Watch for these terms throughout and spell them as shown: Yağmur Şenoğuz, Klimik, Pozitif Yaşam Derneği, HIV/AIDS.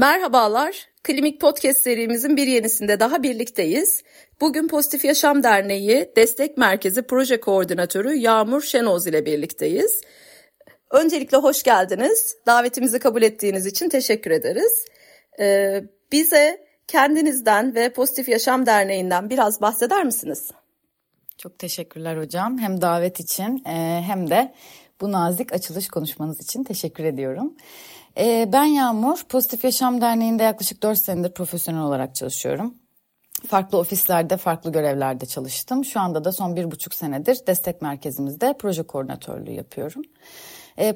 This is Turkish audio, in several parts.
Merhabalar, Klimik Podcast serimizin bir yenisinde daha birlikteyiz. Bugün Pozitif Yaşam Derneği Destek Merkezi Proje Koordinatörü Yağmur Şenoğuz ile birlikteyiz. Öncelikle hoş geldiniz. Davetimizi kabul ettiğiniz için teşekkür ederiz. Bize kendinizden ve Pozitif Yaşam Derneği'nden biraz bahseder misiniz? Çok teşekkürler hocam. Hem davet için hem de bu nazik açılış konuşmanız için teşekkür ediyorum. Ben Yağmur, Pozitif Yaşam Derneği'nde yaklaşık 4 senedir profesyonel olarak çalışıyorum. Farklı ofislerde, farklı görevlerde çalıştım. Şu anda da son 1,5 senedir destek merkezimizde proje koordinatörlüğü yapıyorum.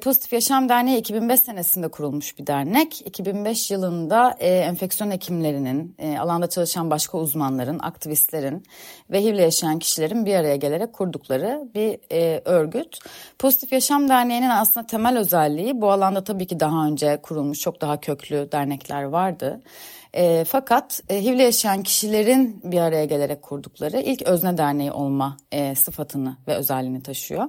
Pozitif Yaşam Derneği 2005 senesinde kurulmuş bir dernek. 2005 yılında enfeksiyon hekimlerinin, alanda çalışan başka uzmanların, aktivistlerin ve HIV'le yaşayan kişilerin bir araya gelerek kurdukları bir örgüt. Pozitif Yaşam Derneği'nin aslında temel özelliği, bu alanda tabii ki daha önce kurulmuş çok daha köklü dernekler vardı. Fakat HIV'le yaşayan kişilerin bir araya gelerek kurdukları ilk özne derneği olma sıfatını ve özelliğini taşıyor.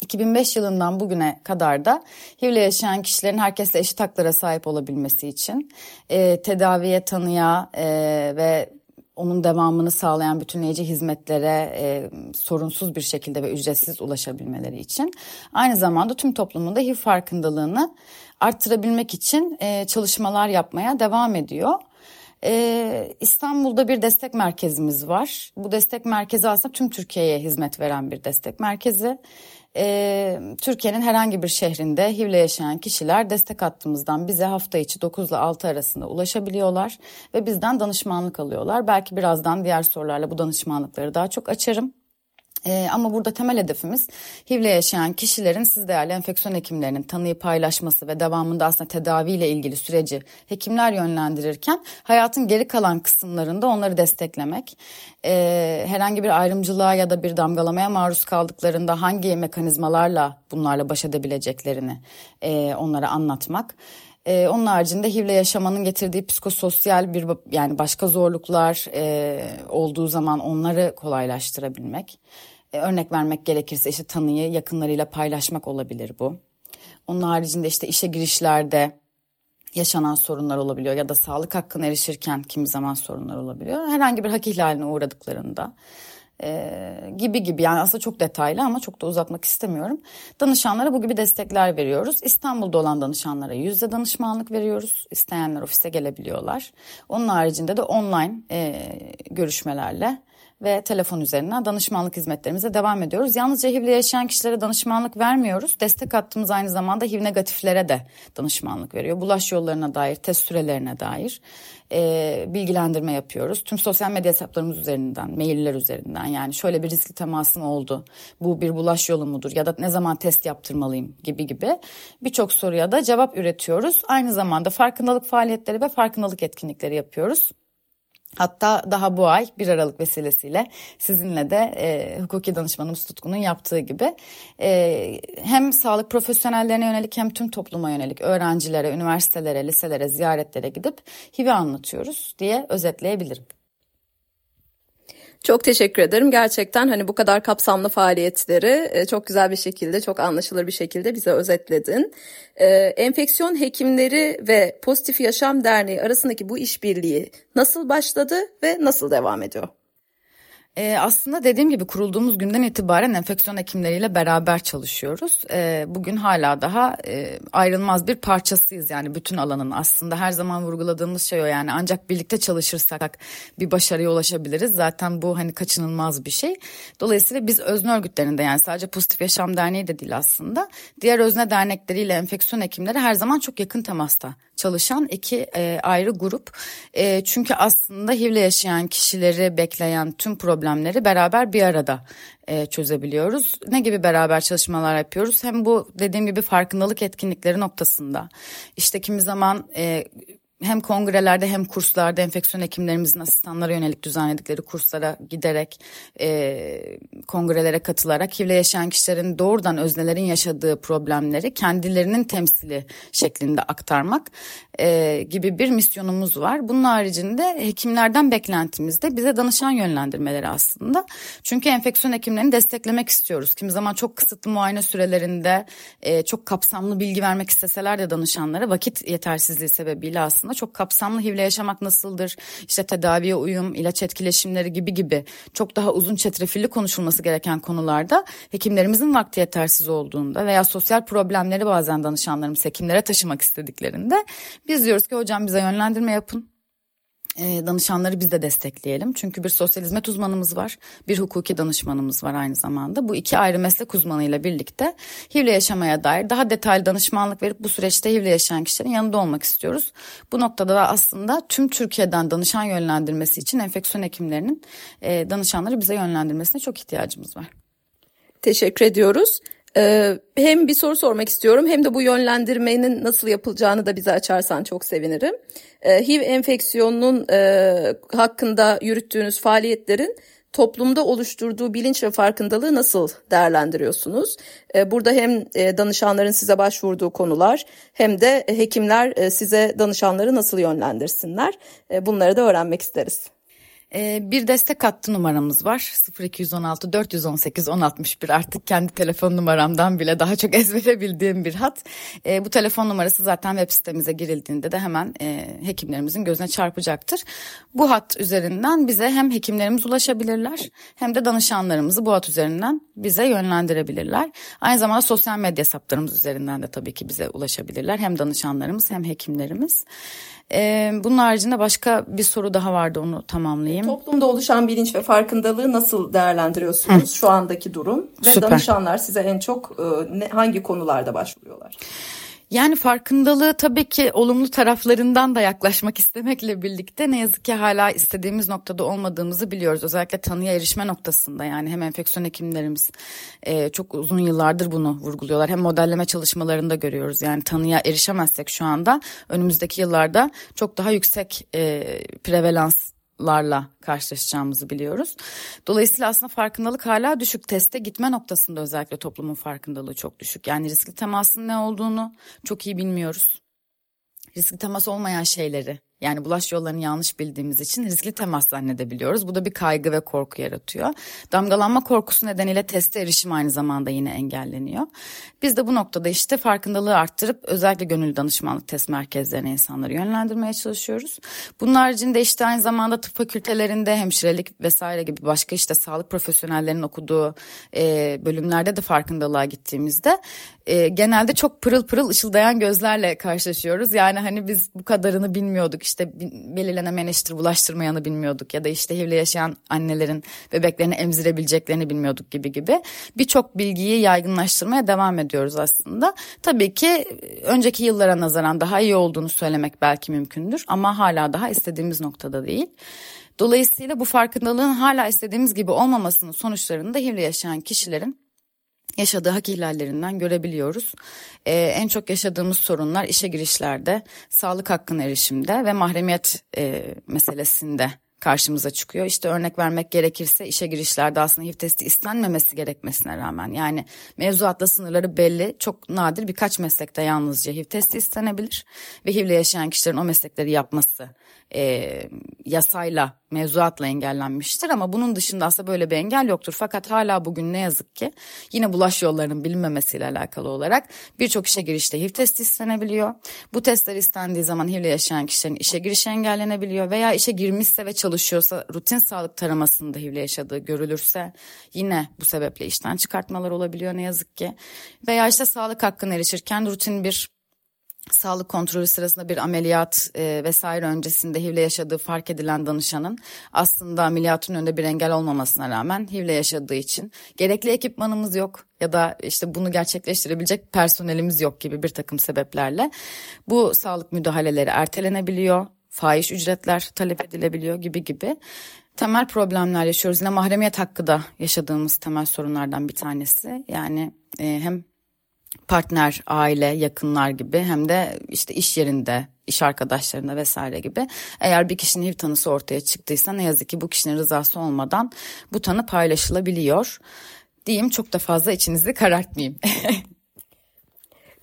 2005 yılından bugüne kadar da HIV'le yaşayan kişilerin herkesle eşit haklara sahip olabilmesi için tedaviye, tanıya ve onun devamını sağlayan bütünleyici hizmetlere sorunsuz bir şekilde ve ücretsiz ulaşabilmeleri için, aynı zamanda tüm toplumun da HIV farkındalığını arttırabilmek için çalışmalar yapmaya devam ediyor. İstanbul'da bir destek merkezimiz var. Bu destek merkezi aslında tüm Türkiye'ye hizmet veren bir destek merkezi. Türkiye'nin herhangi bir şehrinde HIV'le yaşayan kişiler destek hattımızdan bize hafta içi 9 ile 6 arasında ulaşabiliyorlar ve bizden danışmanlık alıyorlar. Belki birazdan diğer sorularla bu danışmanlıkları daha çok açarım. Ama burada temel hedefimiz HIV'le yaşayan kişilerin siz değerli enfeksiyon hekimlerinin tanıyı paylaşması ve devamında aslında tedaviyle ilgili süreci hekimler yönlendirirken hayatın geri kalan kısımlarında onları desteklemek, herhangi bir ayrımcılığa ya da bir damgalamaya maruz kaldıklarında hangi mekanizmalarla bunlarla baş edebileceklerini onlara anlatmak. Onun haricinde HIV'le yaşamanın getirdiği psikososyal yani başka zorluklar olduğu zaman onları kolaylaştırabilmek. Örnek vermek gerekirse işte tanıyı yakınlarıyla paylaşmak olabilir bu. Onun haricinde işte işe girişlerde yaşanan sorunlar olabiliyor ya da sağlık hakkına erişirken kimi zaman sorunlar olabiliyor. Herhangi bir hak ihlaline uğradıklarında. Gibi yani aslında çok detaylı ama çok da uzatmak istemiyorum. Danışanlara bu gibi destekler veriyoruz. İstanbul'da olan danışanlara yüzde danışmanlık veriyoruz. İsteyenler ofise gelebiliyorlar. Onun haricinde de online görüşmelerle ve telefon üzerinden danışmanlık hizmetlerimize devam ediyoruz. Yalnızca HIV'le yaşayan kişilere danışmanlık vermiyoruz. Destek hattımız aynı zamanda HIV negatiflere de danışmanlık veriyor. Bulaş yollarına dair, test sürelerine dair bilgilendirme yapıyoruz. Tüm sosyal medya hesaplarımız üzerinden, mailler üzerinden, yani şöyle bir riskli temasım oldu, bu bir bulaş yolu mudur ya da ne zaman test yaptırmalıyım gibi birçok soruya da cevap üretiyoruz. Aynı zamanda farkındalık faaliyetleri ve farkındalık etkinlikleri yapıyoruz. Hatta daha bu ay 1 Aralık vesilesiyle sizinle de hukuki danışmanımız Tutkun'un yaptığı gibi hem sağlık profesyonellerine yönelik hem tüm topluma yönelik öğrencilere, üniversitelere, liselere, ziyaretlere gidip HIV'i anlatıyoruz diye özetleyebilirim. Çok teşekkür ederim. Gerçekten hani bu kadar kapsamlı faaliyetleri çok güzel bir şekilde, çok anlaşılır bir şekilde bize özetledin. Enfeksiyon hekimleri ve Pozitif Yaşam Derneği arasındaki bu işbirliği nasıl başladı ve nasıl devam ediyor? Aslında dediğim gibi kurulduğumuz günden itibaren enfeksiyon hekimleriyle beraber çalışıyoruz. Bugün hala daha ayrılmaz bir parçasıyız yani bütün alanın. Aslında her zaman vurguladığımız şey o, yani ancak birlikte çalışırsak bir başarıya ulaşabiliriz. Zaten bu hani kaçınılmaz bir şey. Dolayısıyla biz özne örgütlerinde, yani sadece Pozitif Yaşam Derneği de değil aslında, diğer özne dernekleriyle enfeksiyon hekimleri her zaman çok yakın temasta çalışan iki ayrı grup. Çünkü aslında HIV'le yaşayan kişileri bekleyen tüm problemleri beraber bir arada çözebiliyoruz. Ne gibi beraber çalışmalar yapıyoruz? Hem bu dediğim gibi farkındalık etkinlikleri noktasında. İşte kimi zaman hem kongrelerde hem kurslarda enfeksiyon hekimlerimizin asistanlara yönelik düzenledikleri kurslara giderek, kongrelere katılarak HIV'le yaşayan kişilerin doğrudan öznelerin yaşadığı problemleri kendilerinin temsili şeklinde aktarmak gibi bir misyonumuz var. Bunun haricinde hekimlerden beklentimiz de bize danışan yönlendirmeleri aslında. Çünkü enfeksiyon hekimlerini desteklemek istiyoruz. Kimi zaman çok kısıtlı muayene sürelerinde çok kapsamlı bilgi vermek isteseler de danışanlara vakit yetersizliği sebebiyle aslında çok kapsamlı HIV'le yaşamak nasıldır, işte tedaviye uyum, ilaç etkileşimleri gibi çok daha uzun çetrefilli konuşulması gereken konularda hekimlerimizin vakti yetersiz olduğunda veya sosyal problemleri bazen danışanlarımız hekimlere taşımak istediklerinde biz diyoruz ki hocam bize yönlendirme yapın. Danışanları biz de destekleyelim. Çünkü bir sosyal hizmet uzmanımız var. Bir hukuki danışmanımız var aynı zamanda. Bu iki ayrı meslek uzmanıyla birlikte HIV'le yaşamaya dair daha detaylı danışmanlık verip bu süreçte HIV'le yaşayan kişilerin yanında olmak istiyoruz. Bu noktada da aslında tüm Türkiye'den danışan yönlendirmesi için enfeksiyon hekimlerinin danışanları bize yönlendirmesine çok ihtiyacımız var. Teşekkür ediyoruz. Hem bir soru sormak istiyorum hem de bu yönlendirmenin nasıl yapılacağını da bize açarsan çok sevinirim. HIV enfeksiyonunun hakkında yürüttüğünüz faaliyetlerin toplumda oluşturduğu bilinç ve farkındalığı nasıl değerlendiriyorsunuz? Burada hem danışanların size başvurduğu konular hem de hekimler size danışanları nasıl yönlendirsinler? Bunları da öğrenmek isteriz. Bir destek hattı numaramız var. 0216 418 1061 artık kendi telefon numaramdan bile daha çok ezbere bildiğim bir hat. Bu telefon numarası zaten web sitemize girildiğinde de hemen hekimlerimizin gözüne çarpacaktır. Bu hat üzerinden bize hem hekimlerimiz ulaşabilirler hem de danışanlarımızı bu hat üzerinden bize yönlendirebilirler. Aynı zamanda sosyal medya hesaplarımız üzerinden de tabii ki bize ulaşabilirler. Hem danışanlarımız hem hekimlerimiz. Bunun haricinde başka bir soru daha vardı, onu tamamlayayım. Toplumda oluşan bilinç ve farkındalığı nasıl değerlendiriyorsunuz şu andaki durum? Ve süper. Danışanlar size en çok hangi konularda başvuruyorlar? Yani farkındalığı tabii ki olumlu taraflarından da yaklaşmak istemekle birlikte ne yazık ki hala istediğimiz noktada olmadığımızı biliyoruz. Özellikle tanıya erişme noktasında, yani hem enfeksiyon hekimlerimiz çok uzun yıllardır bunu vurguluyorlar. Hem modelleme çalışmalarında görüyoruz, yani tanıya erişemezsek şu anda önümüzdeki yıllarda çok daha yüksek prevalans larla karşılaşacağımızı biliyoruz. Dolayısıyla aslında farkındalık hala düşük. Teste gitme noktasında özellikle toplumun farkındalığı çok düşük. Yani riskli temasın ne olduğunu çok iyi bilmiyoruz. Riskli temas olmayan şeyleri, yani bulaş yollarını yanlış bildiğimiz için riskli temas zannedebiliyoruz. Bu da bir kaygı ve korku yaratıyor. Damgalanma korkusu nedeniyle teste erişim aynı zamanda yine engelleniyor. Biz de bu noktada işte farkındalığı arttırıp özellikle gönüllü danışmanlık test merkezlerine insanları yönlendirmeye çalışıyoruz. Bunun haricinde işte aynı zamanda tıp fakültelerinde hemşirelik vesaire gibi başka işte sağlık profesyonellerinin okuduğu bölümlerde de farkındalığa gittiğimizde genelde çok pırıl pırıl ışıldayan gözlerle karşılaşıyoruz. Yani hani biz bu kadarını bilmiyorduk. İşte belirlenemeyen eşittir bulaştırmayanı bilmiyorduk ya da işte HIV'le yaşayan annelerin bebeklerini emzirebileceklerini bilmiyorduk gibi birçok bilgiyi yaygınlaştırmaya devam ediyoruz aslında. Tabii ki önceki yıllara nazaran daha iyi olduğunu söylemek belki mümkündür ama hala daha istediğimiz noktada değil. Dolayısıyla bu farkındalığın hala istediğimiz gibi olmamasının sonuçlarını da HIV'le yaşayan kişilerin yaşadığı hak ihlallerinden görebiliyoruz. En çok yaşadığımız sorunlar işe girişlerde, sağlık hakkına erişimde ve mahremiyet meselesinde karşımıza çıkıyor. İşte örnek vermek gerekirse işe girişlerde aslında HIV testi istenmemesi gerekmesine rağmen, yani mevzuatla sınırları belli, çok nadir birkaç meslekte yalnızca HIV testi istenebilir ve HIV'le yaşayan kişilerin o meslekleri yapması yasayla, mevzuatla engellenmiştir ama bunun dışında aslında böyle bir engel yoktur. Fakat hala bugün ne yazık ki yine bulaş yollarının bilinmemesiyle alakalı olarak birçok işe girişte HIV testi istenebiliyor. Bu testler istendiği zaman HIV'le yaşayan kişilerin işe girişi engellenebiliyor veya işe girmişse ve çalışıyorsa rutin sağlık taramasında HIV'le yaşadığı görülürse yine bu sebeple işten çıkartmalar olabiliyor ne yazık ki. Veya işte sağlık hakkına erişirken rutin bir sağlık kontrolü sırasında bir ameliyat vesaire öncesinde HIV'le yaşadığı fark edilen danışanın aslında ameliyatın önünde bir engel olmamasına rağmen HIV'le yaşadığı için gerekli ekipmanımız yok ya da işte bunu gerçekleştirebilecek personelimiz yok gibi bir takım sebeplerle bu sağlık müdahaleleri ertelenebiliyor, fahiş ücretler talep edilebiliyor gibi temel problemler yaşıyoruz. Yine mahremiyet hakkı da yaşadığımız temel sorunlardan bir tanesi. Yani hem partner, aile, yakınlar gibi hem de işte iş yerinde, iş arkadaşlarında vesaire gibi. Eğer bir kişinin HIV tanısı ortaya çıktıysa ne yazık ki bu kişinin rızası olmadan bu tanı paylaşılabiliyor. Diyeyim, çok da fazla içinizi karartmayayım.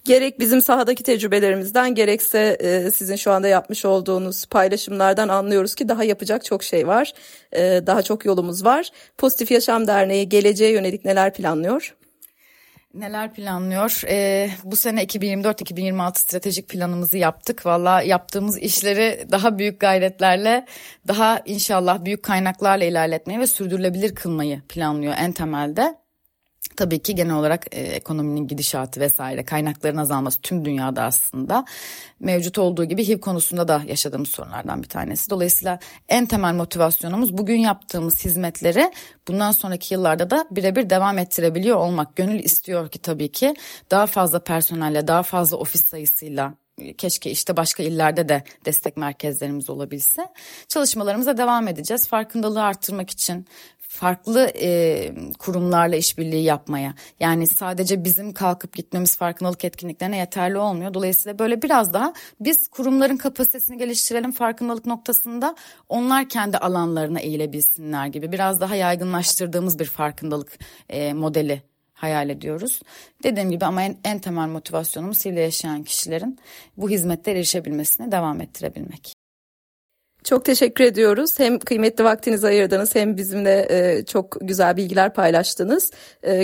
Gerek bizim sahadaki tecrübelerimizden gerekse sizin şu anda yapmış olduğunuz paylaşımlardan anlıyoruz ki daha yapacak çok şey var. Daha çok yolumuz var. Pozitif Yaşam Derneği geleceğe yönelik neler planlıyor? Neler planlıyor? Bu sene 2024-2026 stratejik planımızı yaptık. Valla yaptığımız işleri daha büyük gayretlerle, daha inşallah büyük kaynaklarla ilerletmeyi ve sürdürülebilir kılmayı planlıyor en temelde. Tabii ki genel olarak ekonominin gidişatı vesaire, kaynakların azalması tüm dünyada aslında mevcut olduğu gibi HIV konusunda da yaşadığımız sorunlardan bir tanesi. Dolayısıyla en temel motivasyonumuz bugün yaptığımız hizmetleri bundan sonraki yıllarda da birebir devam ettirebiliyor olmak. Gönül istiyor ki tabii ki daha fazla personelle, daha fazla ofis sayısıyla, keşke işte başka illerde de destek merkezlerimiz olabilse. Çalışmalarımıza devam edeceğiz. Farkındalığı arttırmak için farklı kurumlarla işbirliği yapmaya, yani sadece bizim kalkıp gitmemiz farkındalık etkinliklerine yeterli olmuyor. Dolayısıyla böyle biraz daha biz kurumların kapasitesini geliştirelim farkındalık noktasında, onlar kendi alanlarına eğilebilsinler gibi biraz daha yaygınlaştırdığımız bir farkındalık modeli hayal ediyoruz. Dediğim gibi ama en temel motivasyonumuz HIV'le yaşayan kişilerin bu hizmetlere erişebilmesine devam ettirebilmek. Çok teşekkür ediyoruz. Hem kıymetli vaktinizi ayırdınız hem bizimle çok güzel bilgiler paylaştınız.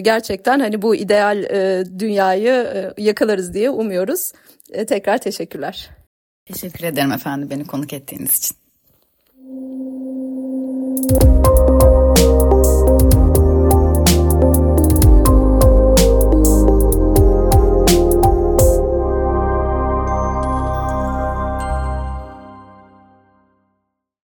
Gerçekten hani bu ideal dünyayı yakalarız diye umuyoruz. Tekrar teşekkürler. Teşekkür ederim efendim beni konuk ettiğiniz için.